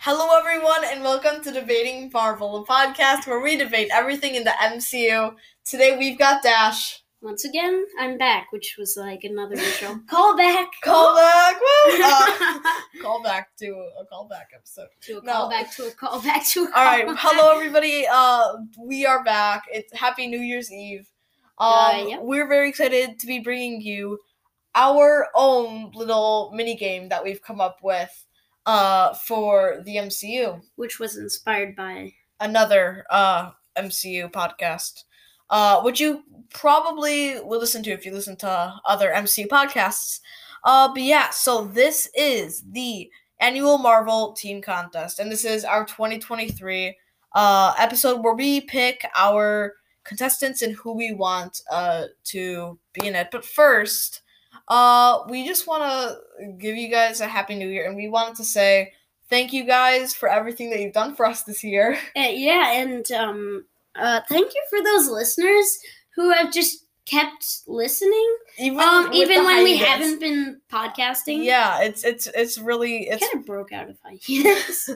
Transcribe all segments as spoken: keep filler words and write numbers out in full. Hello everyone and welcome to Debating Marvel, a podcast where we debate everything in the M C U. Today we've got Dash. Once again, I'm back, which was like another intro. Call back! Call back! Woo! Uh, call back to a callback episode. To a no. callback, to a callback, to a callback. Alright, hello everybody. Uh, we are back. It's Happy New Year's Eve. Um, uh, yep. We're very excited to be bringing you our own little mini-game that we've come up with. Uh, for the M C U. Which was inspired by another uh, M C U podcast, uh, which you probably will listen to if you listen to other M C U podcasts. Uh, but yeah, so this is the annual Marvel Team Contest, and this is our twenty twenty-three uh, episode where we pick our contestants and who we want uh, to be in it. But first... Uh, we just want to give you guys a happy new year, and we wanted to say thank you guys for everything that you've done for us this year. Uh, yeah, and um, uh, thank you for those listeners who have just kept listening, even um, even when hiatus. We haven't been podcasting. Yeah, it's it's it's really it's kind of broke out of hiatus.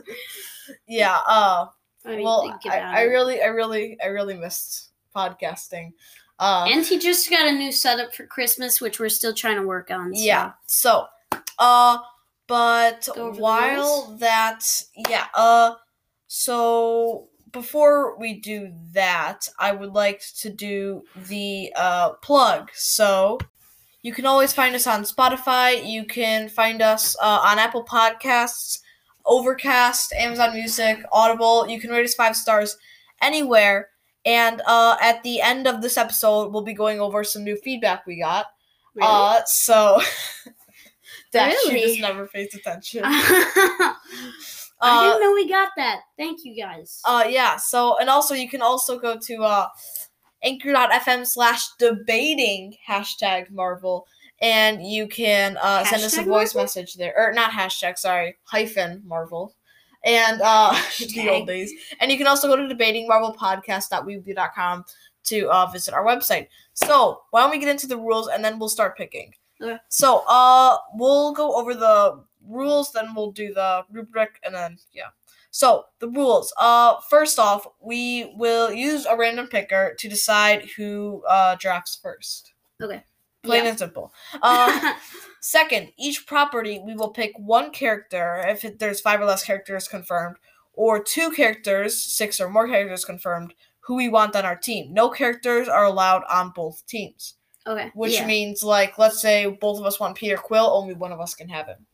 yeah. Uh. I mean, well, I, I really, I really, I really missed podcasting. Uh, and he just got a new setup for Christmas, which we're still trying to work on. So. Yeah. So, uh, but while that, yeah, uh, so before we do that, I would like to do the uh, plug. So you can always find us on Spotify. You can find us uh, on Apple Podcasts, Overcast, Amazon Music, Audible. You can rate us five stars anywhere. And uh, at the end of this episode, we'll be going over some new feedback we got. Really? Uh, so, Dash, really? You just never pays attention. I uh, didn't know we got that. Thank you, guys. Uh, yeah, so, and also, you can also go to uh, anchor dot f m slash debating hashtag Marvel, and you can uh, send us a voice Marvel? message there. Or, not hashtag, sorry, hyphen Marvel. And uh, the old days. And you can also go to debating marvel podcast dot weebly dot com to uh, visit our website. So why don't we get into the rules and then we'll start picking. Okay. So uh, we'll go over the rules, then we'll do the rubric, and then yeah. So the rules. Uh, first off, we will use a random picker to decide who uh, drafts first. Okay. Plain yeah. and simple. Uh, second, each property we will pick one character if it, there's five or less characters confirmed, or two characters, six or more characters confirmed, who we want on our team. No characters are allowed on both teams. Okay. Which yeah. means, like, let's say both of us want Peter Quill, only one of us can have him.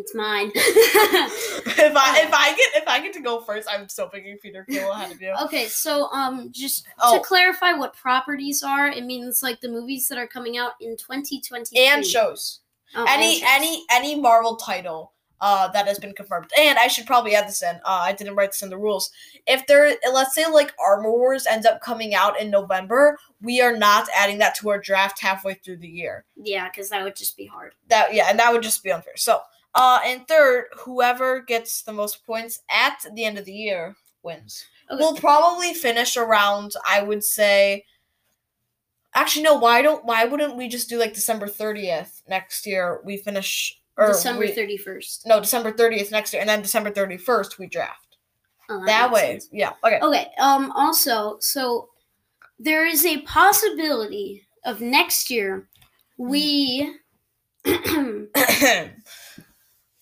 It's mine. if I if I get if I get to go first, I'm still picking Peter Quill ahead of you. Okay, so um, just oh. to clarify what properties are, it means like the movies that are coming out in twenty twenty-three and shows. Oh, any and shows. any any Marvel title uh that has been confirmed. And I should probably add this in. Uh, I didn't write this in the rules. If there, let's say like Armor Wars ends up coming out in November, we are not adding that to our draft halfway through the year. Yeah, because that would just be hard. That yeah, and that would just be unfair. So. Uh, and third, whoever gets the most points at the end of the year wins. Okay. We'll probably finish around, I would say, actually, no, why don't, why wouldn't we just do, like, December thirtieth next year? We finish, or December we, thirty-first. No, December thirtieth next year, and then December thirty-first we draft. Oh, that that way, sense. yeah, okay. Okay, um, also, so, there is a possibility of next year, we...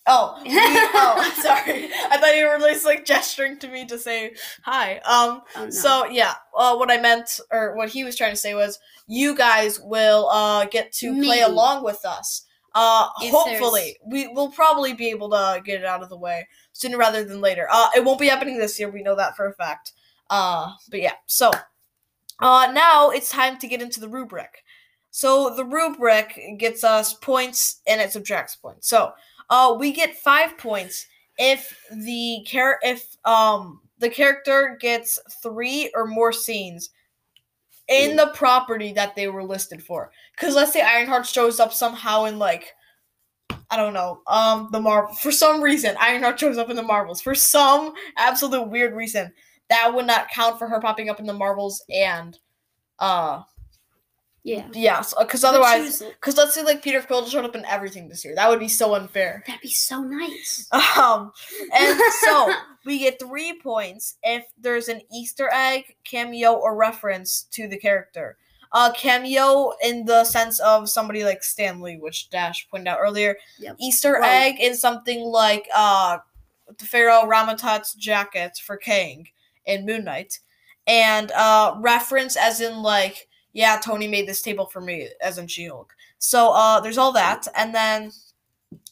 Oh, we, oh, sorry. I thought you were just, like, gesturing to me to say hi. Um, oh, no. So, yeah, uh, what I meant, or what he was trying to say was, you guys will uh, get to Maybe. play along with us. Uh, hopefully. We will probably be able to get it out of the way sooner rather than later. Uh, it won't be happening this year. We know that for a fact. Uh, but, yeah, so uh, now it's time to get into the rubric. So the rubric gets us points, and it subtracts points. So... Uh, we get five points if the char- if um the character gets three or more scenes in mm. the property that they were listed for. Because let's say Ironheart shows up somehow in, like, I don't know, um the Mar- for some reason Ironheart shows up in the Marvels for some absolute weird reason. That would not count for her popping up in the Marvels and uh Yeah. Yeah, because so, otherwise, because let's say, like, Peter Quill showed up in everything this year. That would be so unfair. That'd be so nice. Um, and so, we get three points if there's an Easter egg, cameo, or reference to the character. Uh, cameo in the sense of somebody like Stan Lee, which Dash pointed out earlier. Yep. Easter right. egg in something like uh, the Pharaoh Ramatat's jacket for Kang in Moon Knight. And uh, reference as in, like, yeah, Tony made this table for me, as in She-Hulk. So, uh, there's all that. And then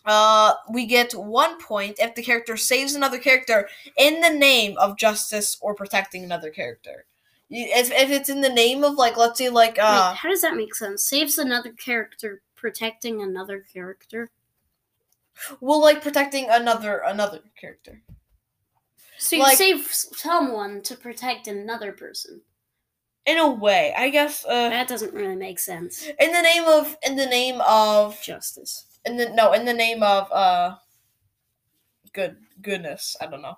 uh, we get one point if the character saves another character in the name of justice or protecting another character. If, if it's in the name of, like, let's say, like... Uh, Wait, how does that make sense? Saves another character protecting another character? Well, like, protecting another another character. So you like, save someone to protect another person. In a way, I guess. Uh, that doesn't really make sense. In the name of, in the name of justice. In the no, in the name of uh, good goodness. I don't know.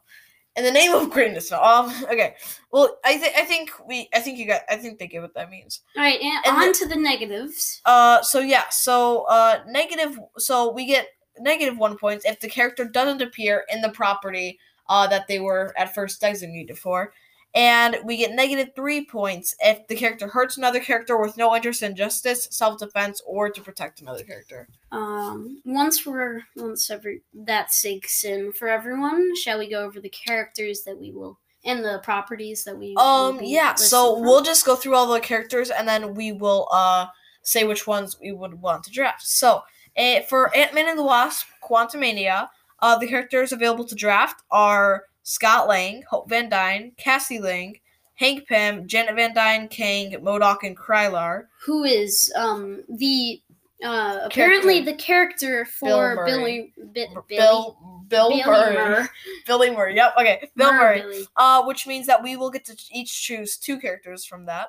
In the name of greatness. No, um. Okay. Well, I think I think we I think you got I think they get what that means. All right, and, and on the, to the negatives. Uh. So yeah. So uh. Negative. So we get negative one point if the character doesn't appear in the property uh that they were at first designated for. And we get negative three points if the character hurts another character with no interest in justice, self-defense, or to protect another character. Um, once we're once every that sinks in for everyone, shall we go over the characters that we will and the properties that we? Um, will be yeah. So from? We'll just go through all the characters and then we will uh say which ones we would want to draft. So uh, for Ant-Man and the Wasp: Quantumania, uh, the characters available to draft are Scott Lang, Hope Van Dyne, Cassie Lang, Hank Pym, Janet Van Dyne, Kang, M O D O K, and Krylar. Who is um the uh, apparently character. the character for Billy Billy B- Bill Bill Billy Murray. Murray. Billy Murray. Yep. Okay. Bill Mur- Murray. Billy. Uh, which means that we will get to each choose two characters from that.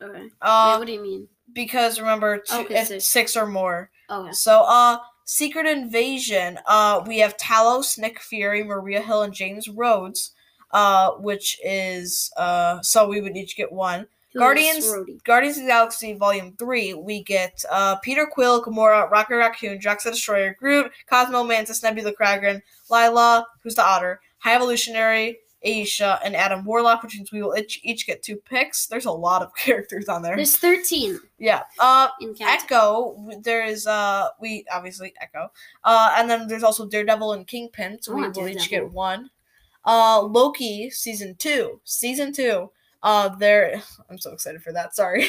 Okay. Uh, Wait, what do you mean? Because remember, two, oh, if six. six or more. Okay. So uh. Secret Invasion, uh, we have Talos, Nick Fury, Maria Hill, and James Rhodes, uh, which is, uh, so we would each get one. Who Guardians Guardians of the Galaxy Vol. three, we get uh, Peter Quill, Gamora, Rocket Raccoon, Drax the Destroyer, Groot, Cosmo, Mantis, Nebula, Kragan, Lila, who's the otter, High Evolutionary, Aisha, and Adam Warlock, which means we will each, each get two picks. There's a lot of characters on there. There's thirteen. Yeah. Uh, Echo, there is, uh, we, obviously, Echo. Uh, and then there's also Daredevil and Kingpin, so we will Daredevil. each get one. Uh, Loki, Season two. Season two. Uh, there, I'm so excited for that, sorry.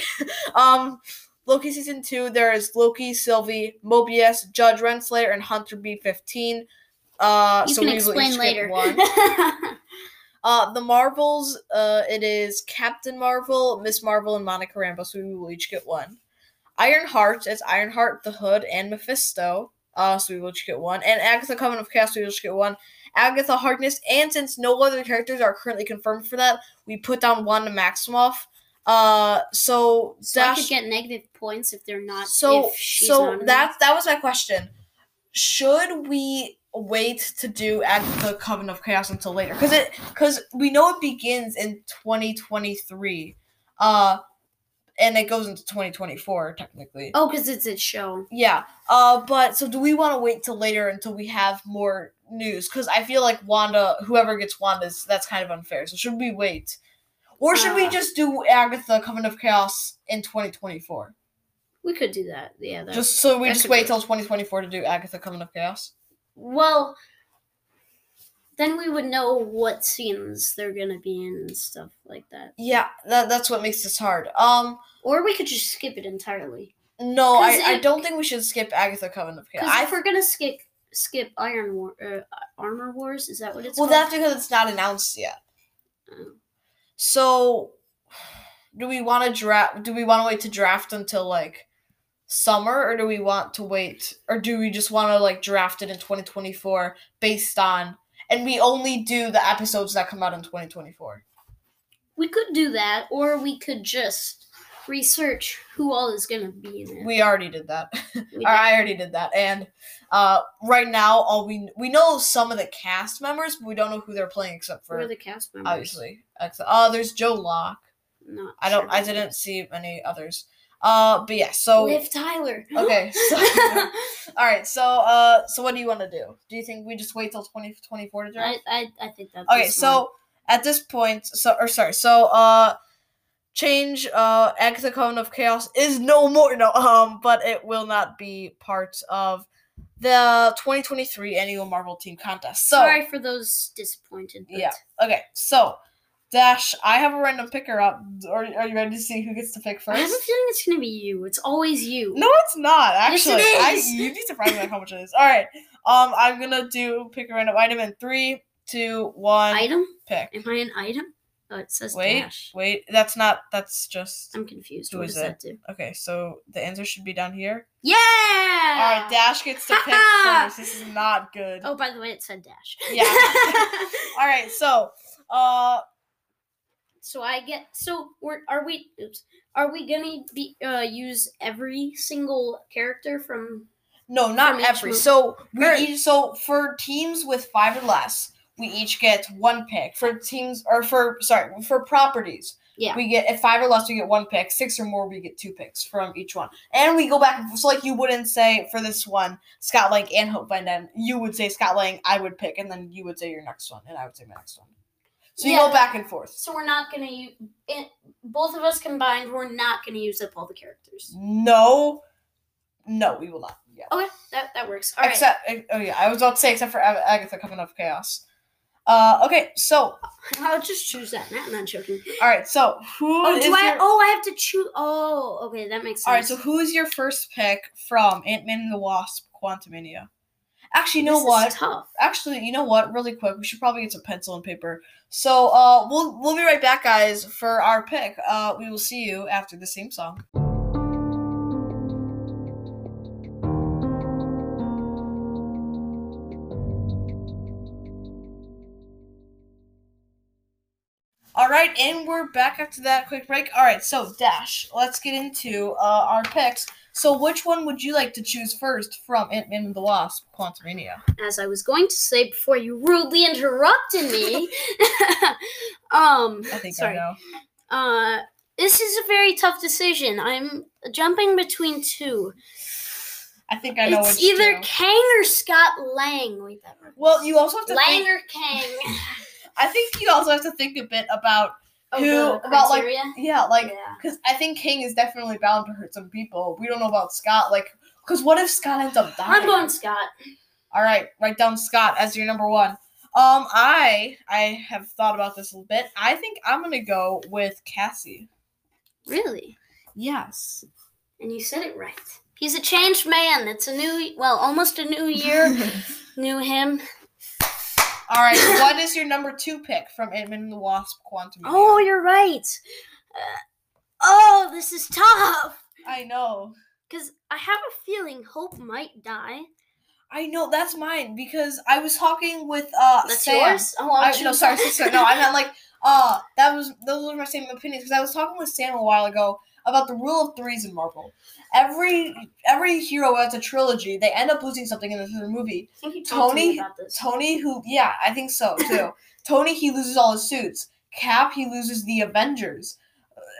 um, Loki Season two, there is Loki, Sylvie, Mobius, Judge Renslayer, and Hunter B fifteen. Uh, you so can we explain will each later. Get one. Uh, The Marvels, uh, it is Captain Marvel, Miss Marvel, and Monica Rambeau, so we will each get one. Ironheart, it's Ironheart, The Hood, and Mephisto, uh, so we will each get one. And Agatha: Coven of Chaos, we will each get one. Agatha Harkness, and since no other characters are currently confirmed for that, we put down one to Maximoff. Uh, so... So Dash, I could get negative points if they're not... So, if she's so that, that was my question. Should we... wait to do Agatha: Coven of Chaos until later, because it because we know it begins in twenty twenty-three, uh, and it goes into twenty twenty-four technically. Oh, because it's its show. Yeah. Uh, but so do we want to wait till later until we have more news? Because I feel like Wanda, whoever gets Wanda's, that's kind of unfair. So should we wait, or should uh, we just do Agatha: Coven of Chaos in twenty twenty-four? We could do that. Yeah. That, just so we just wait till twenty twenty-four to do Agatha: Coven of Chaos. Well, then we would know what scenes they're going to be in and stuff like that. Yeah, that, that's what makes this hard. Um, Or we could just skip it entirely. No, I, it, I don't think we should skip Agatha: Coven of Chaos. Because if we're going to skip skip Iron War, uh, Armor Wars, is that what it's well, called? Well, that's because it's not announced yet. Oh. So, do we want to draft? Do we want to wait to draft until, like... summer, or do we want to wait, or do we just want to like draft it in twenty twenty-four based on, and we only do the episodes that come out in twenty twenty-four? We could do that, or we could just research who all is going to be in it. We already did that. Or I already did that. And uh, right now, all we we know some of the cast members, but we don't know who they're playing except for. Who are the cast members? Obviously. Oh, uh, there's Joe Locke. Not I don't. Sure I didn't see many others. Uh, but yeah, so Liv Tyler. Okay. So, all right. So, uh, so what do you want to do? Do you think we just wait till twenty twenty four to draft? I, I I think that's okay. So at this point, so or sorry, so uh, change uh, Agatha: Coven of Chaos is no more. No, um, but it will not be part of the twenty twenty three annual Marvel Team Contest. So sorry for those disappointed. But... yeah. Okay. So. Dash, I have a random picker up. Are, are you ready to see who gets to pick first? I have a feeling it's going to be you. It's always you. No, it's not, actually. Yes, it is. I, you'd be surprised by how much it is. All right. Um, I'm going to do pick a random item in three, two, one. Item? Pick. Am I an item? Oh, it says wait, Dash. Wait, wait. That's not, that's just. I'm confused. Who what is does it? That do? Okay, so the answer should be down here. Yeah! All right, Dash gets to pick first. This is not good. Oh, by the way, it said Dash. Yeah. All right, so, uh... So I get so we're, are we? Oops, are we gonna be uh, use every single character from? No, not from every. So we right. each, so for teams with five or less, we each get one pick. For teams or for sorry for properties, yeah, we get if five or less, we get one pick. Six or more, we get two picks from each one, and we go back. So like you wouldn't say for this one, Scott Lang and Hope Van Dyne. You would say Scott Lang, I would pick, and then you would say your next one, and I would say my next one. So you yeah, go back and forth. So we're not going to use... It, both of us combined, we're not going to use up all the characters. No. No, we will not. Yeah. Okay, that, that works. All except, right. Except... Oh, yeah, I was about to say except for Agatha Coven of Chaos. Uh, okay, so... I'll just choose that. I'm not joking. All right, so who oh, is do I, your... Oh, I have to choose... Oh, okay, that makes sense. All right, so who is your first pick from Ant-Man and the Wasp: Quantumania? Actually, you know this what? Is tough. Actually, you know what? Really quick, we should probably get some pencil and paper. So, uh, we'll we'll be right back, guys, for our pick. Uh, we will see you after the theme song. All right, and we're back after that quick break. All right, so Dash, let's get into uh, our picks. So which one would you like to choose first from Ant-Man and the Wasp: Quantumania? As I was going to say before you rudely interrupted me. um, I think sorry. I know. Uh, this is a very tough decision. I'm jumping between two. I think I know it's which either two. Kang or Scott Lang. Wait, that works. Well, you also have to Lang think... or Kang. I think you also have to think a bit about who oh, about like yeah like because yeah. I think King is definitely bound to hurt some people. We don't know about Scott, like because what if Scott ends up dying? I'm going Scott. All right, write down Scott as your number one. Um, I I have thought about this a little bit. I think I'm gonna go with Cassie. Really? Yes. And you said it right. He's a changed man. It's a new, well, almost a new year, new him. All right, what is your number two pick from Ant-Man and the Wasp: Quantumania? Oh, you're right. Uh, oh, this is tough. I know. Because I have a feeling Hope might die. I know, that's mine, because I was talking with uh, that's Sam. Yours? Oh, I, no, sorry, sister. No, I meant like, uh, that was those were my same opinions, because I was talking with Sam a while ago about the rule of threes in Marvel. Every every hero has a trilogy. They end up losing something in the third movie. I think you told me about this. Tony, who, yeah, I think so, too. Tony, he loses all his suits. Cap, he loses the Avengers.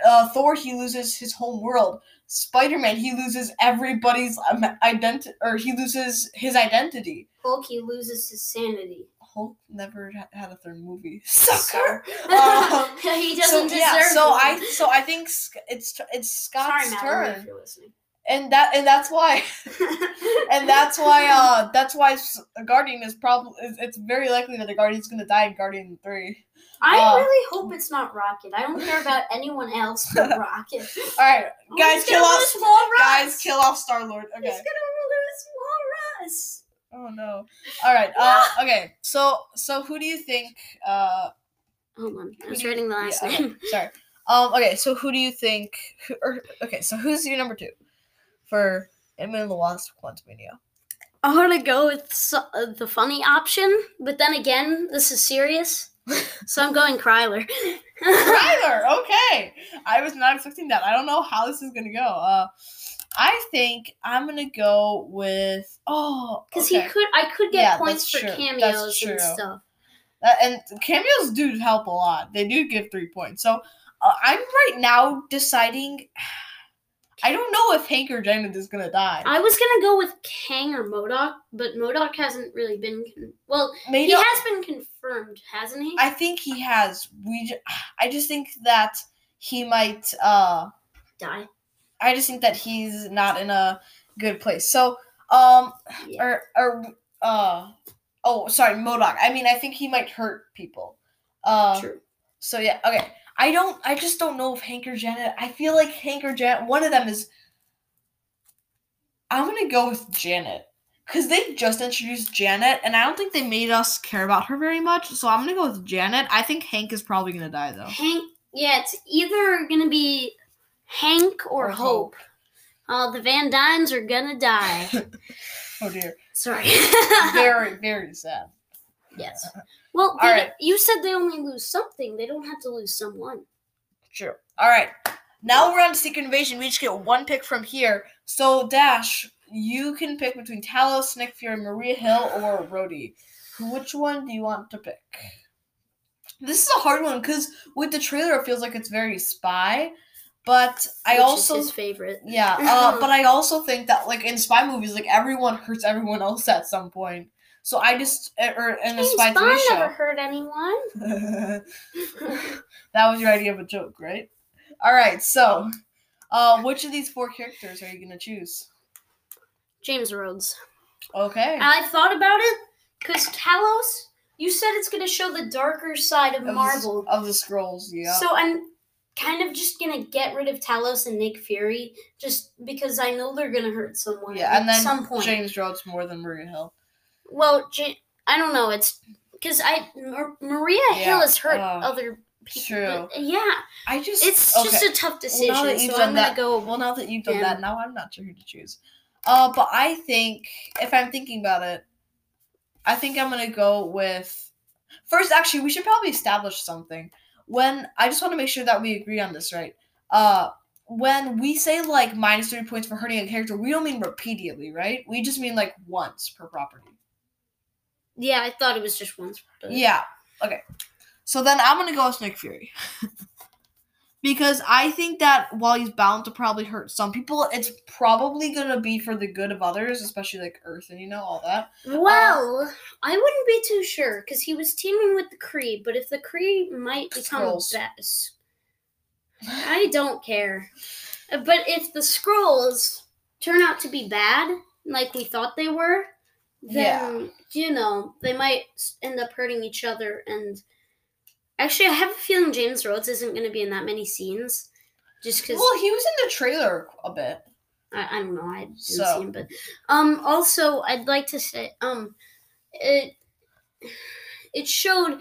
Uh, Thor, he loses his home world. Spider-Man, he loses everybody's um, identi- or he loses his identity. Hulk, he loses his sanity. Hulk never had a third movie. Sucker. Um, he doesn't so, deserve yeah, so one. I so I think it's it's Scott's Sorry, turn. Madeline, if you're listening. And that and that's why and that's why uh that's why Guardian is probably it's very likely that the Guardian's going to die in Guardian three. I uh, really hope it's not Rocket. I don't care about anyone else but Rocket. All right, oh, guys, kill off guys, kill off Star-Lord. Okay. He's going to lose Walrus. Oh no! All right. Uh, okay. So, so who do you think? Uh, Hold on. I was writing the last yeah, name. Okay, sorry. Um. Okay. So who do you think? Who, or, okay. So who's your number two for Ant-Man and the Wasp: Quantumania? I want to go with so- uh, the funny option, but then again, this is serious, so I'm going Krylar. Krylar. Okay. I was not expecting that. I don't know how this is gonna go. Uh. I think I'm gonna go with oh because okay. he could I could get yeah, points for true. cameos and stuff. Uh, and cameos do help a lot. They do give three points. So uh, I'm right now deciding. I don't know if Hank or Janet is going to die. I was going to go with Kang or M O D O K, but M O D O K hasn't really been... Con- well, M O D O K he has been confirmed, hasn't he? I think he has. We. Ju- I just think that he might... Uh, die. I just think that he's not in a good place. So, um... Yeah. Or... or uh, oh, sorry, M O D O K. I mean, I think he might hurt people. Uh, True. So, yeah, okay. I don't, I just don't know if Hank or Janet, I feel like Hank or Janet, one of them is, I'm going to go with Janet, because they just introduced Janet, and I don't think they made us care about her very much, so I'm going to go with Janet. I think Hank is probably going to die, though. Hank, yeah, it's either going to be Hank or, or Hope. Hope. Uh, the Van Dynes are going to die. Oh, dear. Sorry. Very, very sad. Yes. Well, they, right. You said they only lose something. They don't have to lose someone. True. All right. Now we're on Secret Invasion. We each get one pick from here. So, Dash, you can pick between Talos, Nick Fury, Maria Hill, or Rhodey. Which one do you want to pick? This is a hard one because with the trailer, it feels like it's very spy. But I Which also is his favorite. Yeah. Uh, but I also think that, like, in spy movies, like, everyone hurts everyone else at some point. So I just, or in a spy Bond show. Never hurt anyone. That was your idea of a joke, right? All right, so uh, which of these four characters are you going to choose? James Rhodes. Okay. I thought about it, because Talos, you said it's going to show the darker side of, of Marvel. The, of the Skrulls, yeah. So I'm kind of just going to get rid of Talos and Nick Fury, just because I know they're going to hurt someone yeah, at and then some point. James Rhodes more than Maria Hill. Well, Jan- I don't know. It's because I Mar- Maria yeah, Hill has hurt uh, other people. True. But yeah. I just it's okay. just a tough decision. Well, now that you've so done I'm that, gonna go. Well, now that you've done yeah. that, now I'm not sure who to choose. Uh, but I think if I'm thinking about it, I think I'm gonna go with first. Actually, we should probably establish something. When I just want to make sure that we agree on this, right? Uh, when we say like minus three points for hurting a character, we don't mean repeatedly, right? We just mean like once per property. Yeah, I thought it was just once. But... Yeah, okay. So then I'm going to go with Nick Fury. Because I think that while he's bound to probably hurt some people, it's probably going to be for the good of others, especially like Earth and, you know, all that. Well, um, I wouldn't be too sure because he was teaming with the Kree, but if the Kree might become best, I don't care. But if the Skrulls turn out to be bad, like we thought they were, then, yeah. you know, they might end up hurting each other. And actually, I have a feeling James Rhodes isn't going to be in that many scenes. Just because. Well, he was in the trailer a bit. I, I don't know. I didn't so. see him. But um, also, I'd like to say um, it it showed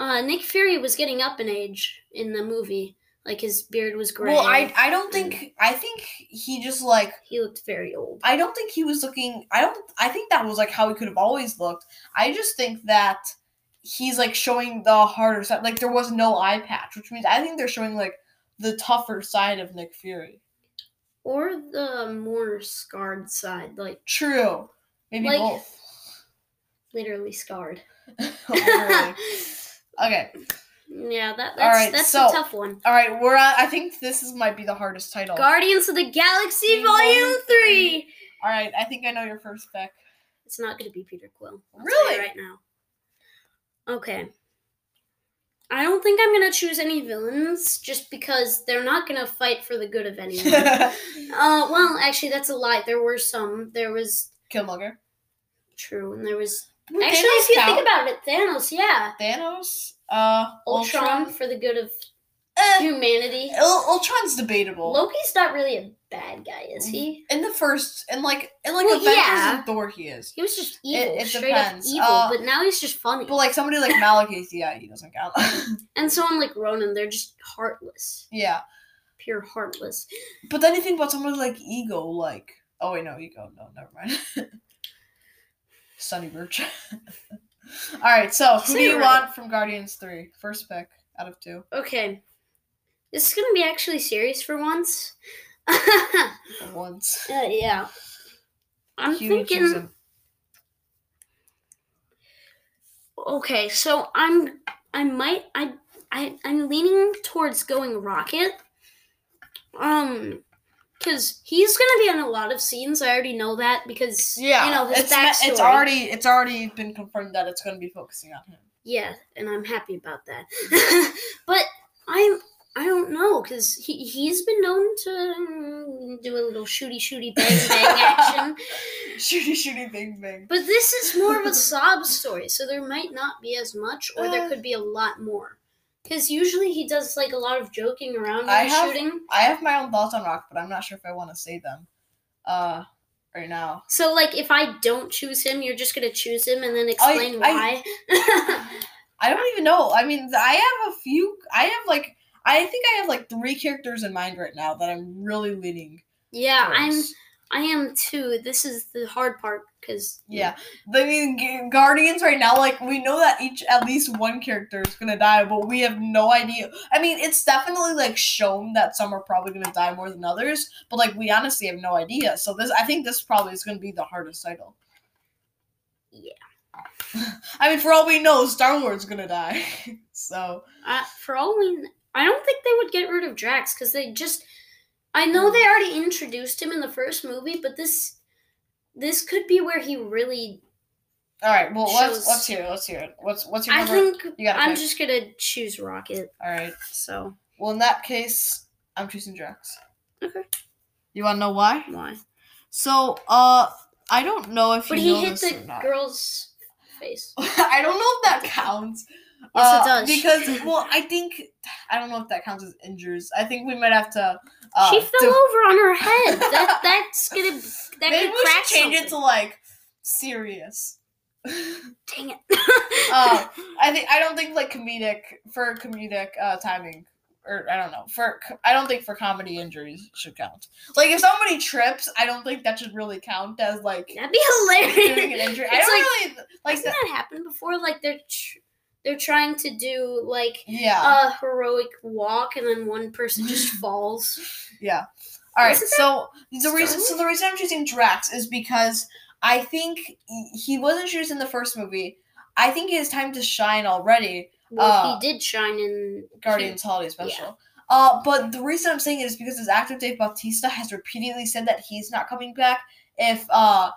uh, Nick Fury was getting up in age in the movie. Like, his beard was gray. Well, I I don't think... I think he just, like... He looked very old. I don't think he was looking... I don't... I think that was, like, how he could have always looked. I just think that he's, like, showing the harder side. Like, there was no eye patch, which means I think they're showing, like, the tougher side of Nick Fury. Or the more scarred side, like... True. Maybe like, both. Literally scarred. Oh, okay. Yeah, that, that's, right, that's so, a tough one. All right, we're on, I think this is, might be the hardest title. Guardians of the Galaxy Vol. three. All right, I think I know your first pick. It's not going to be Peter Quill. I'll really? Right now. Okay. I don't think I'm going to choose any villains just because they're not going to fight for the good of anyone. uh, well, actually, that's a lie. There were some. There was... Killmonger. True, and there was... Would actually, Thanos if you count? Think about it, Thanos, yeah. Thanos... Uh, Ultron, Ultron for the good of uh, humanity. Ultron's debatable. Loki's not really a bad guy, is he? In the first, in like, in like well, Avengers yeah. and Thor, he is. He was just evil. It, it straight depends. Up evil, uh, but now he's just funny. But like somebody like Malekith, yeah, he doesn't count. And someone like Ronan, they're just heartless. Yeah, pure heartless. But then you think about somebody like Ego, like oh wait, no, Ego, no, never mind. Sonny Birch. All right, so who do you right. want from Guardians three? First pick out of two. Okay. This is going to be actually serious for once. For once. Uh, yeah. I'm Huge thinking... Isn't... Okay, so I'm... I might... I, I, I'm leaning towards going Rocket. Um, because he's going to be in a lot of scenes. I already know that because, yeah, you know, his it's backstory. It's already, it's already been confirmed that it's going to be focusing on him. Yeah, and I'm happy about that. But I'm... I don't know, because he, he's been known to do a little shooty-shooty bang-bang action. Shooty-shooty bang-bang. But this is more of a sob story, so there might not be as much, or uh, there could be a lot more. Because usually he does, like, a lot of joking around when he's shooting. I have my own thoughts on Rock, but I'm not sure if I want to say them uh, right now. So, like, if I don't choose him, you're just going to choose him and then explain I, why? I, I don't even know. I mean, I have a few... I have, like... I think I have, like, three characters in mind right now that I'm really leaning Yeah, towards. I'm, I am, too. This is the hard part, because... Yeah. yeah. I mean, Guardians right now, like, we know that each, at least one character is going to die, but we have no idea. I mean, it's definitely, like, shown that some are probably going to die more than others, but, like, we honestly have no idea. So, this, I think this probably is going to be the hardest title. Yeah. I mean, for all we know, Star Lord's going to die. so... Uh, for all we know... I don't think they would get rid of Drax, because they just... I know they already introduced him in the first movie, but this this could be where he really... All right, well, shows. let's let's hear it. Let's hear it. What's, what's your number? I think you gotta I'm pick. just going to choose Rocket. All right. So. Well, in that case, I'm choosing Drax. Okay. You want to know why? Why? So, uh, I don't know if but you know this But he hit the girl's face. I don't know if that counts. Yes, uh, it does. Because, well, I think... I don't know if that counts as injuries. I think we might have to... Uh, she fell do- over on her head. That That's going to... That Maybe could we crack should change something. It to, like, serious. Dang it. uh, I think I don't think, like, comedic... For comedic uh, timing... Or, I don't know. For I don't think for comedy injuries should count. Like, if somebody trips, I don't think that should really count as, like... That'd be hilarious. Doing an injury. It's I don't like, really... Like, hasn't that happened before? Like, they're... Tr- They're trying to do, like, yeah. a heroic walk, and then one person just falls. Yeah. All right, so the reason so the reason I'm choosing Drax is because I think he wasn't chosen in the first movie. I think he has time to shine already. Well, uh, he did shine in... Guardians Holiday Special. Yeah. Uh, but the reason I'm saying it is because his actor, Dave Bautista, has repeatedly said that he's not coming back if uh,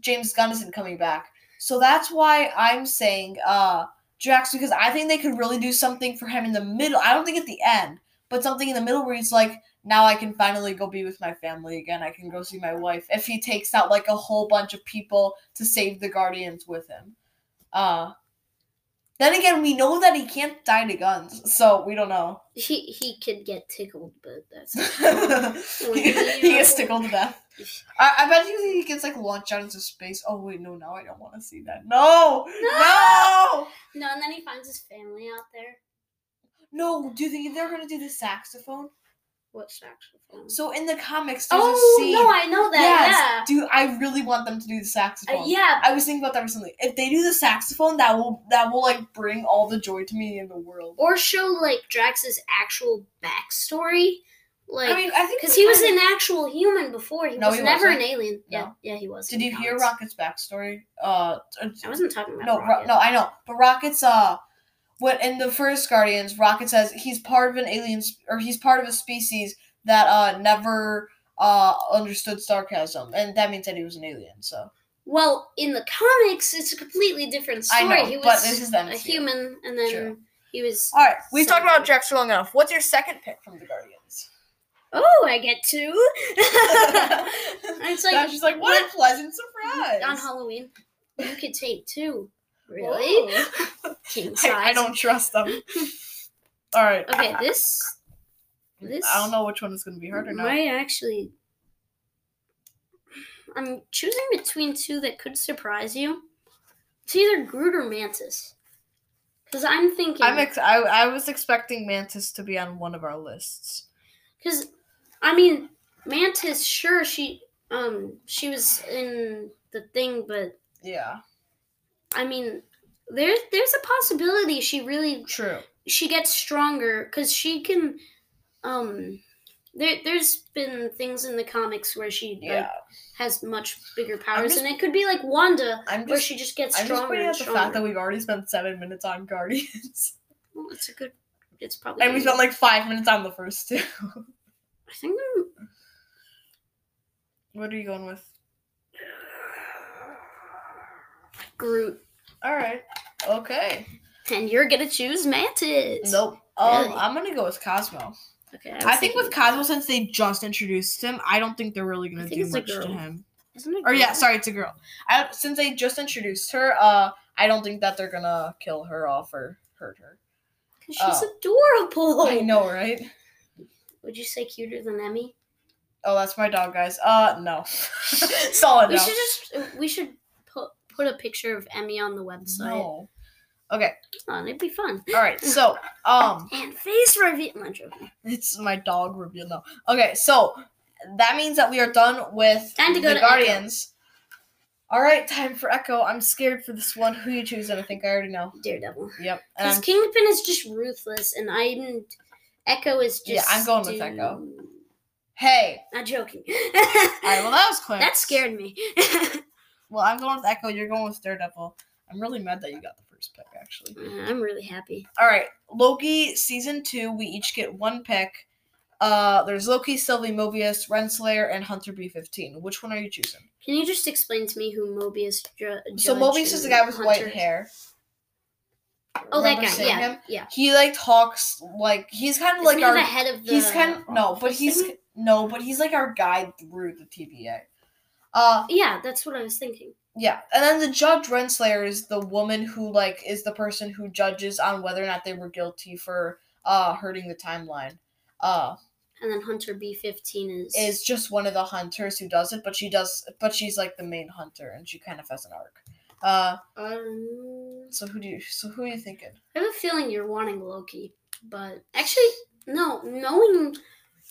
James Gunn isn't coming back. So that's why I'm saying... Uh, Drax, because I think they could really do something for him in the middle. I don't think at the end, but something in the middle where he's like, now I can finally go be with my family again. I can go see my wife. If he takes out, like, a whole bunch of people to save the Guardians with him. Uh, then again, we know that he can't die to guns, so we don't know. He he could get tickled, but that's... he, he gets tickled to death. I, I bet he gets, like, launched out into space. Oh, wait, no, now I don't want to see that. No! No! No, no and then he finds his family out there. No, do you think they're going to do the saxophone? What saxophone? So in the comics, there's oh, a scene. Oh, no, I know that, yes, yeah. Dude, I really want them to do the saxophone. Uh, yeah. I was thinking about that recently. If they do the saxophone, that will, that will like, bring all the joy to me in the world. Or show, like, Drax's actual backstory. Like, I mean, I think because he was of... an actual human before. He no, was he never wasn't. an alien. No. Yeah, yeah, he was. Did you hear Rocket's backstory? Uh, I wasn't talking about no, Rocket. Ro- no, I know, but Rocket's uh, what in the first Guardians, Rocket says he's part of an alien, sp- or he's part of a species that uh never uh understood sarcasm, and that means that he was an alien. So. Well, in the comics, it's a completely different story. I know, he was but this is M C U. A human, and then sure. he was. All right, we've talked about Drax long enough. What's your second pick from the Guardians? Oh, I get two. It's like, she's like, what a pleasant surprise. On Halloween, you could take two. Really? King size. I, I don't trust them. All right. Okay, this, this. I don't know which one is going to be harder now. Might actually. I'm choosing between two that could surprise you. It's either Groot or Mantis. Because I'm thinking. I'm ex- I, I was expecting Mantis to be on one of our lists. Because, I mean, Mantis, sure, she um she was in the thing, but... Yeah. I mean, there, there's a possibility she really... True. She gets stronger, because she can... um there, There's been things in the comics where she yeah. like, has much bigger powers, just, and it could be like Wanda, just, where she just gets I'm stronger I'm just pointing out the fact that we've already spent seven minutes on Guardians. Well, it's a good... It's probably and we spent like five minutes on the first two. I think I'm What are you going with? Groot. All right. Okay. And you're going to choose Mantis. Nope. Um, really? I'm going to go with Cosmo. Okay. I, I think with Cosmo, that. since they just introduced him, I don't think they're really going to do much to him. Isn't it? Or yeah, sorry, it's a girl. I, since they just introduced her, uh, I don't think that they're going to kill her off or hurt her. Because she's uh, adorable. I know, right? Would you say cuter than Emmy? Oh, that's my dog, guys. Uh, no. Solid. We no. should just we should put put a picture of Emmy on the website. No. Okay. Oh, it'd be fun. All right. So, um. And face reveal. No, I'm joking. It's my dog reveal. No. Okay. So that means that we are done with time to go the to Guardians. Echo. All right. Time for Echo. I'm scared for this one. Who you choose? And I think I already know. Daredevil. Yep. Because Kingpin is just ruthless, and I'm Echo is just. Yeah, I'm going with Echo. Hey. Not joking. All right, well, that was quick. That scared me. Well, I'm going with Echo. You're going with Daredevil. I'm really mad that you got the first pick, actually. Uh, I'm really happy. All right. Loki, Season two. We each get one pick. Uh, There's Loki, Sylvie, Mobius, Renslayer, and Hunter B fifteen. Which one are you choosing? Can you just explain to me who Mobius ju- So Mobius is the guy with Hunter. white hair. Oh, Remember that guy, yeah, him? yeah. He, like, talks, like, he's kind of like our... He's kind of the head of the... He's kind of... No, but he's... Thing? No, but he's, like, our guide through the T V A. Uh, yeah, that's what I was thinking. Yeah, and then the Judge Renslayer is the woman who, like, is the person who judges on whether or not they were guilty for uh, hurting the timeline. Uh, and then Hunter B fifteen is... Is just one of the hunters who does it, but she does... But she's, like, the main hunter, and she kind of has an arc. Uh, um, so who do you... So who are you thinking? I have a feeling you're wanting Loki, but... Actually, no, knowing...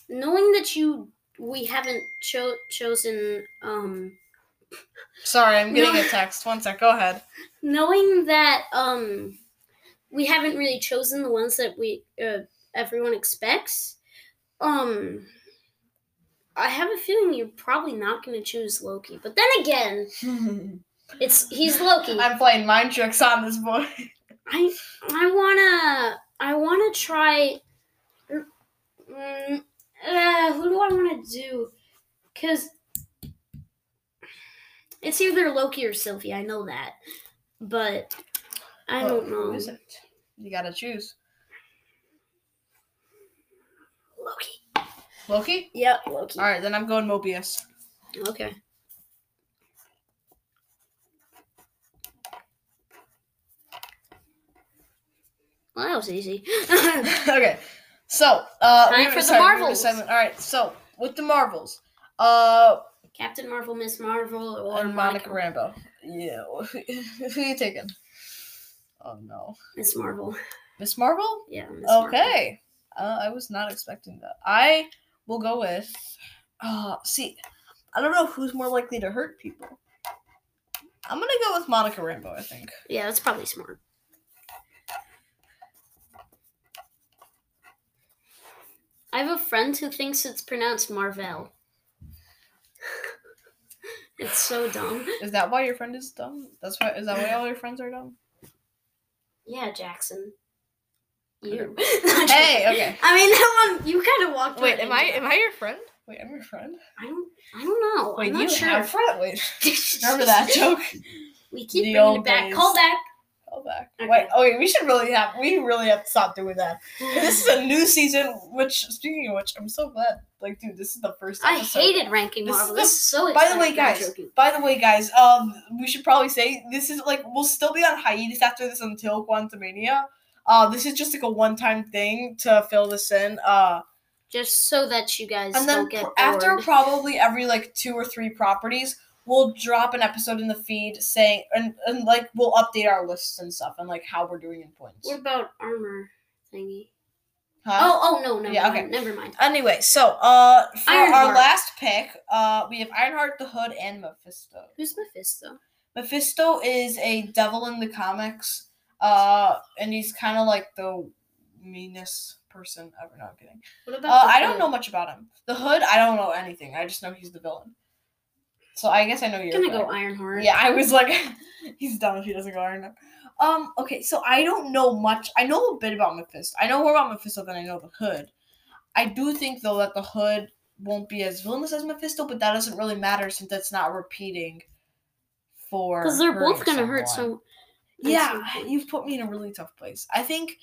Knowing that you, we haven't cho- chosen, um... Sorry, I'm getting a text. One sec, go ahead. Knowing that, um, we haven't really chosen the ones that we, uh, everyone expects, um, I have a feeling you're probably not going to choose Loki. But then again, it's, he's Loki. I'm playing mind tricks on this boy. I, I wanna, I wanna try, mm, Uh, who do I want to do? Because it's either Loki or Sylvie. I know that. But I well, don't know. Who is it? You got to choose. Loki. Loki? Yeah, Loki. All right, then I'm going Mobius. Okay. Well, that was easy. Okay. So, uh, time for the Marvels. All right, so with the Marvels, uh, Captain Marvel, Miss Marvel, or and Monica Rambeau. Yeah, who are you taking? Oh no, Miss Marvel. Miss Marvel? Yeah. Miss okay, Marvel. Uh, I was not expecting that. I will go with. Uh, see, I don't know who's more likely to hurt people. I'm gonna go with Monica Rambeau. I think. Yeah, that's probably smart. I have a friend who thinks it's pronounced Marvel. It's so dumb. Is that why your friend is dumb? That's why. Is that why all your friends are dumb? Yeah, Jackson. You. Hey, okay. I mean, that one you kind of walked. Wait, am I? Am I your friend? Wait, I'm your friend. I don't. I don't know. Wait, I'm not you sure. Have a friend. Wait. Remember that joke? We keep the bringing it back. Days. Call back. Back. Okay. Wait, oh wait, we should really have we really have to stop doing that. This is a new season, which speaking of which, I'm so glad. Like, dude, this is the first episode. I hated ranking Marvel. This is so exciting. By the way, guys. By the way, guys. Um, we should probably say this is like we'll still be on hiatus after this until Quantumania. Uh, this is just like a one-time thing to fill this in. Uh, just so that you guys and don't then get bored. After probably every like two or three properties. We'll drop an episode in the feed saying, and, and like, we'll update our lists and stuff and, like, how we're doing in points. What about armor thingy? Huh? Oh, oh, no, never yeah, mind. Okay. Never mind. Anyway, so, uh, for Ironheart. Our last pick, uh, we have Ironheart, The Hood, and Mephisto. Who's Mephisto? Mephisto is a devil in the comics, uh, and he's kind of like the meanest person ever. No, I'm kidding. What about uh, I don't know much about him. The Hood, I don't know anything. I just know he's the villain. So I guess I know you're gonna go Ironheart. Yeah, I was like, he's dumb if he doesn't go Ironheart. Um, okay, so I don't know much. I know a bit about Mephisto. I know more about Mephisto than I know the Hood. I do think though that the Hood won't be as villainous as Mephisto, but that doesn't really matter since that's not repeating for because they're both going to hurt so... Yeah, you've put me in a really tough place. I think...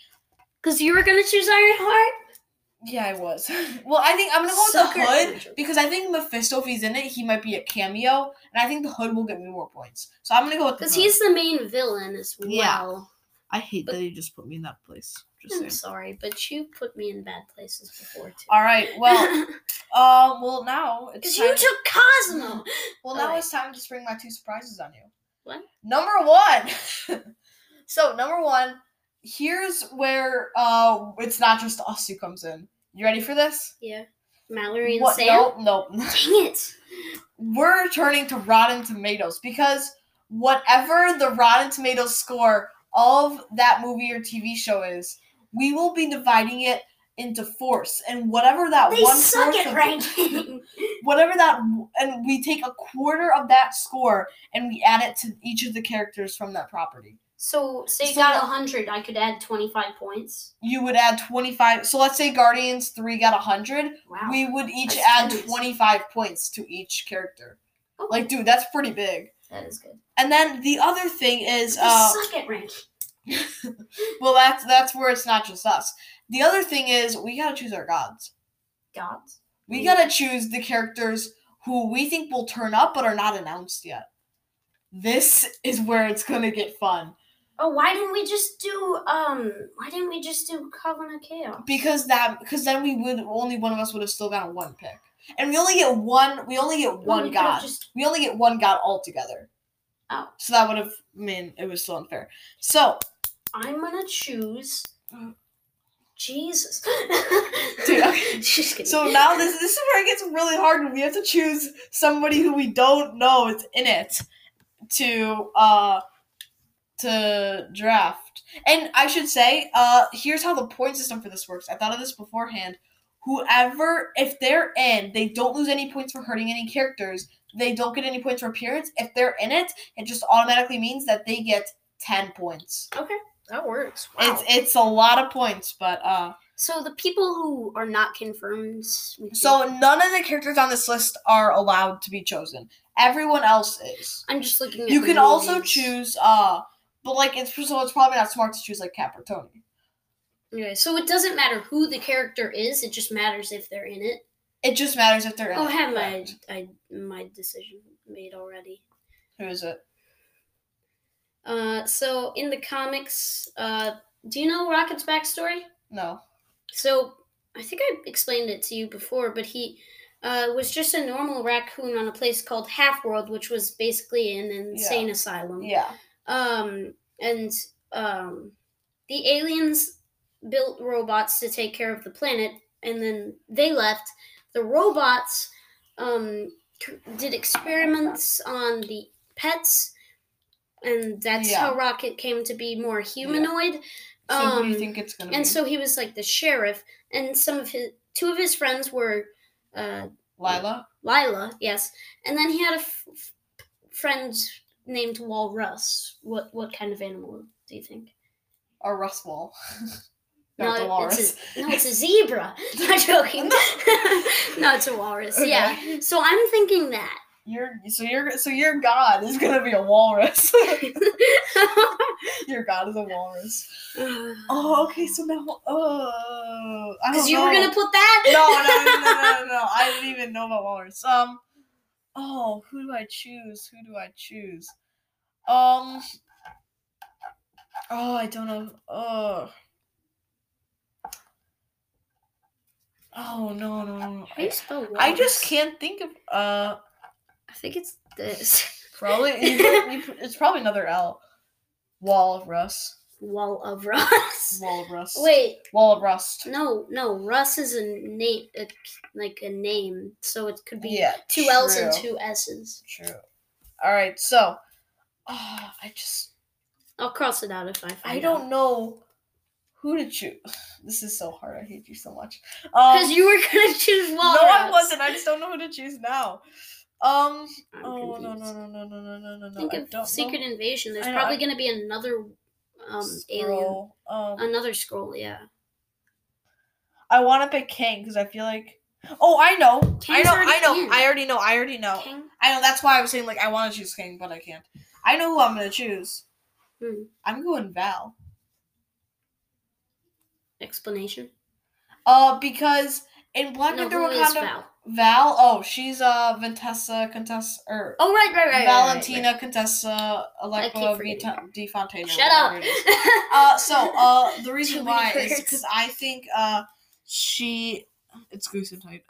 Because you were going to choose Ironheart? Yeah, I was. Well, I think I'm going to go so with The Hood, good. Because I think Mephisto, if he's in it, he might be a cameo, and I think The Hood will get me more points. So I'm going to go with The Hood. Because he's the main villain as well. Yeah. I hate but, that you just put me in that place. Just I'm saying. Sorry, but you put me in bad places before, too. All right, well... Uh, well, now it's time... Because you took Cosmo! Well, now right. It's time to spring my two surprises on you. What? Number one! So, number one, here's where uh, it's not just us who comes in. You ready for this? Yeah. Mallory and what? Sam? Nope, nope. Dang it! We're turning to Rotten Tomatoes, because whatever the Rotten Tomatoes score of that movie or T V show is, we will be dividing it into fourths, and whatever that they one suck at ranking. Whatever that, and we take a quarter of that score and we add it to each of the characters from that property. So, say you so got a hundred, I could add twenty-five points. You would add twenty-five. So let's say Guardians three got a hundred. Wow. We would each that's add nice. twenty-five points to each character. Okay. Like, dude, that's pretty big. That is good. And then the other thing is, they uh, suck at ranking. Well, that's that's where it's not just us. The other thing is, we gotta choose our gods. Gods? We gotta choose the characters who we think will turn up but are not announced yet. This is where it's gonna get fun. Oh, why didn't we just do, um, why didn't we just do Coven of Chaos? Because that, because then we would, only one of us would have still gotten one pick. And we only get one, we only get one well, god. Just... We only get one god altogether. Oh. So that would have, I mean, it was still unfair. So. I'm gonna choose... Jesus. Dude, okay. Just kidding. So now this, this is where it gets really hard and we have to choose somebody who we don't know is in it to uh to draft. And I should say, uh here's how the point system for this works. I thought of this beforehand. Whoever, if they're in, they don't lose any points for hurting any characters. They don't get any points for appearance. If they're in it, it just automatically means that they get ten points. Okay. That works. Wow. It's it's a lot of points, but uh. So the people who are not confirmed. So none of the characters on this list are allowed to be chosen. Everyone else is. I'm just looking at. You can movies. Also choose uh, but like it's so it's probably not smart to choose like Cap or Tony. Okay, so it doesn't matter who the character is; it just matters if they're in it. It just matters if they're in oh, it. Oh, have my I my decision made already. Who is it? Uh, so in the comics, uh, do you know Rocket's backstory? No. So I think I explained it to you before, but he, uh, was just a normal raccoon on a place called Half World, which was basically an insane yeah. asylum. Yeah. Um, and, um, the aliens built robots to take care of the planet, and then they left. The robots, um, did experiments on the pets, and that's yeah. how Rocket came to be more humanoid. Yeah. So um, who do you think it's going to be? And so he was like the sheriff, and some of his two of his friends were uh, Lila. Lila, yes. And then he had a f- friend named Walrus. What what kind of animal do you think? A Russ Wall. No, the walrus. It's a, no, it's a zebra. Not joking. No, it's a walrus. Okay. Yeah. So I'm thinking that. Your so your so your god is gonna be a walrus. Your god is a walrus. Oh, okay. So now, oh, uh, because you know. Were gonna put that. No, no, no, no, no, no. I didn't even know about walrus. Um, oh, who do I choose? Who do I choose? Um, oh, I don't know. Oh, oh no, no, no. How do you spell walrus? I just can't think of uh. I think it's this. Probably you, you, it's probably another L. Wall of Rust. Wall of Rust. Wall of Rust. Wait. Wall of Rust. No, no. Rust is a name, a, like a name, so it could be yeah, two true. L's and two S's. True. All right. So, oh, I just I'll cross it out if I find I don't out. know who to choose. This is so hard. I hate you so much. Because um, you were gonna choose Wall. No, I wasn't. I just don't know who to choose now. Um, I'm oh, confused. no, no, no, no, no, no, no, no. Think of don't Secret know. Invasion. There's know, probably going to be another um, alien. Um, another scroll, yeah. I want to pick Kang because I feel like Oh, I know. Kang's I know. I know. In. I already know. I already know. Kang? I know. That's why I was saying, like, I want to choose Kang, but I can't. I know who I'm going to choose. Hmm. I'm going Val. Explanation? Uh, because in Black Panther no, Wakanda... Val? Val? Oh, she's uh, Ventessa Contessa... Er, oh, right, right, right. Valentina right, right. Contessa Allegra de Fontaine. Shut up! uh, so, uh, the reason why is because I think uh, she... It's Goose and Tight.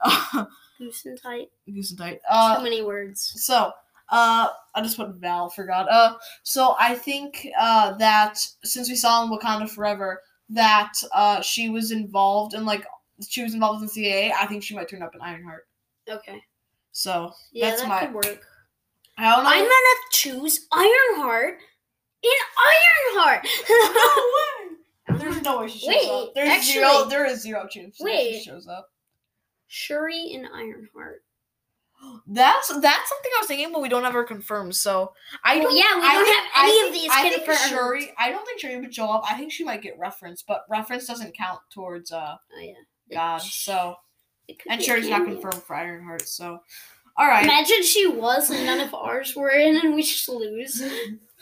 Goose and Tight? Goose and Tight. Uh, Too many words. So, uh, I just put Val, forgot. Uh, so I think uh, that since we saw in Wakanda Forever that uh, she was involved in, like, she was involved in the C I A, I think she might turn up in Ironheart. Okay. So, yeah, that's that my... could work. I don't know. I'm gonna choose Ironheart in Ironheart! No way! There's no way she shows Wait, up. There's actually, zero, there is zero chance Wait. she shows up. Shuri in Ironheart. That's that's something I was thinking, but we don't have her confirmed, so... I well, don't. Yeah, we I don't think, have any think, of these I confirmed. Think Shuri, I don't think Shuri would show up. I think she might get referenced, but reference doesn't count towards uh, oh, yeah. God, so... And Shuri's not confirmed for Ironheart, so... Alright. Imagine she was and none of ours were in and we just lose.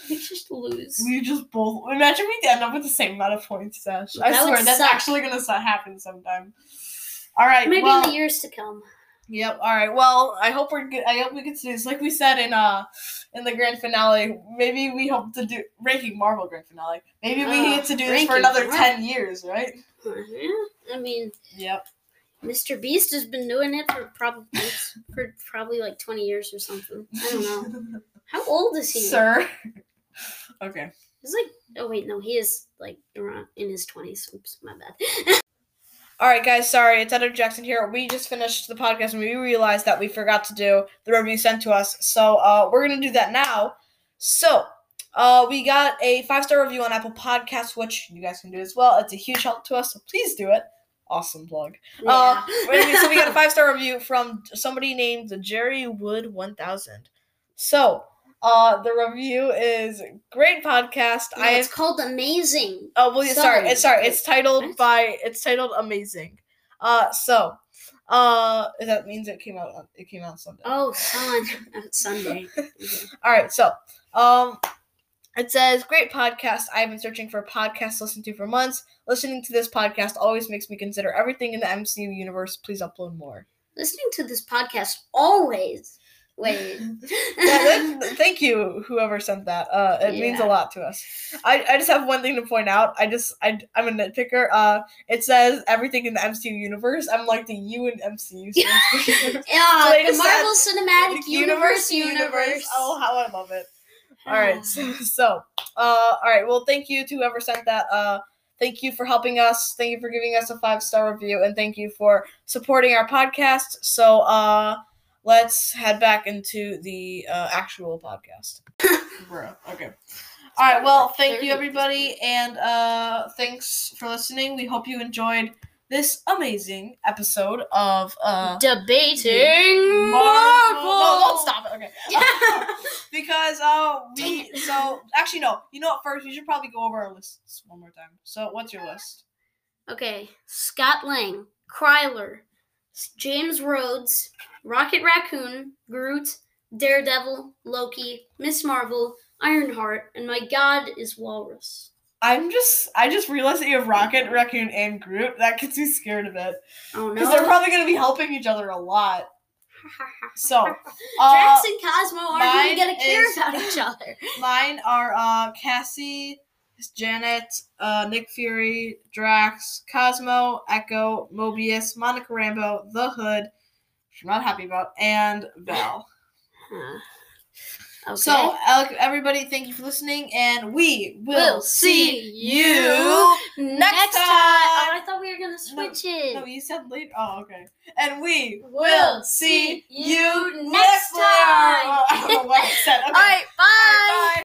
We just lose. We just both... Imagine we end up with the same amount of points, Sash. I that swear, that's suck. actually going to happen sometime. Alright, Maybe well, in the years to come. Yep, alright. Well, I hope we're good. I hope we get to do this. Like we said in uh in the grand finale, maybe we hope to do... Ranking Marvel grand finale. Maybe we uh, get to do this for another Marvel. ten years, right? Mm-hmm. I mean... Yep. Mister Beast has been doing it for probably for probably like twenty years or something. I don't know. How old is he? Sir. Okay. He's like, oh wait, no, he is like around in his twenties. Oops, my bad. All right, guys, sorry, it's Editor Jackson here. We just finished the podcast and we realized that we forgot to do the review sent to us, so uh, we're gonna do that now. So. Uh, we got a five-star review on Apple Podcasts, which you guys can do as well. It's a huge help to us, so please do it. Awesome vlog. Yeah. Uh, so we got a five-star review from somebody named Jerry Wood one thousand. So uh, the review is great podcast. No, I it's have... called Amazing. Oh well, sorry. It's sorry. It's titled what? by. It's titled Amazing. Uh, so uh, that means it came out. It came out Sunday. Oh, son. Sunday. All right. So um. It says, great podcast. I have been searching for a podcast to listen to for months. Listening to this podcast always makes me consider everything in the M C U universe. Please upload more. Listening to this podcast always. Wait. yeah, thank you, whoever sent that. Uh, it yeah. means a lot to us. I, I just have one thing to point out. I just, I, I'm a nitpicker. Uh, it says everything in the M C U universe. I'm like the U in M C U. Yeah, so the Marvel Cinematic Universe, universe universe. Oh, how I love it. All right, so, so uh, all right, well, thank you to whoever sent that. Uh, thank you for helping us. Thank you for giving us a five-star review, and thank you for supporting our podcast. So uh, let's head back into the uh, actual podcast. Bro, okay. All right, well, thank you, everybody, and uh, thanks for listening. We hope you enjoyed this amazing episode of uh, Debating Marvel. No, don't stop it. Okay. Yeah. Uh, because uh, we so actually no. You know what? First, we should probably go over our lists one more time. So, what's your list? Okay, Scott Lang, Krylar, James Rhodes, Rocket Raccoon, Groot, Daredevil, Loki, Miz Marvel, Ironheart, and my God is Walrus. I'm just, I just realized that you have Rocket, Raccoon, and Groot. That gets me scared a bit. Oh, no. Because they're probably going to be helping each other a lot. So, uh, Drax and Cosmo aren't even going to care is, about each other. Mine are uh, Cassie, Janet, uh, Nick Fury, Drax, Cosmo, Echo, Mobius, Monica Rambeau, The Hood, which I'm not happy about, and Val. Huh. Okay. So, everybody, thank you for listening, and we will we'll see you next time. time. Oh, I thought we were going to switch no, it. No, you said later. Oh, okay. And we will we'll see you next time. time. I don't know what I said. Okay. All right, bye. All right, bye.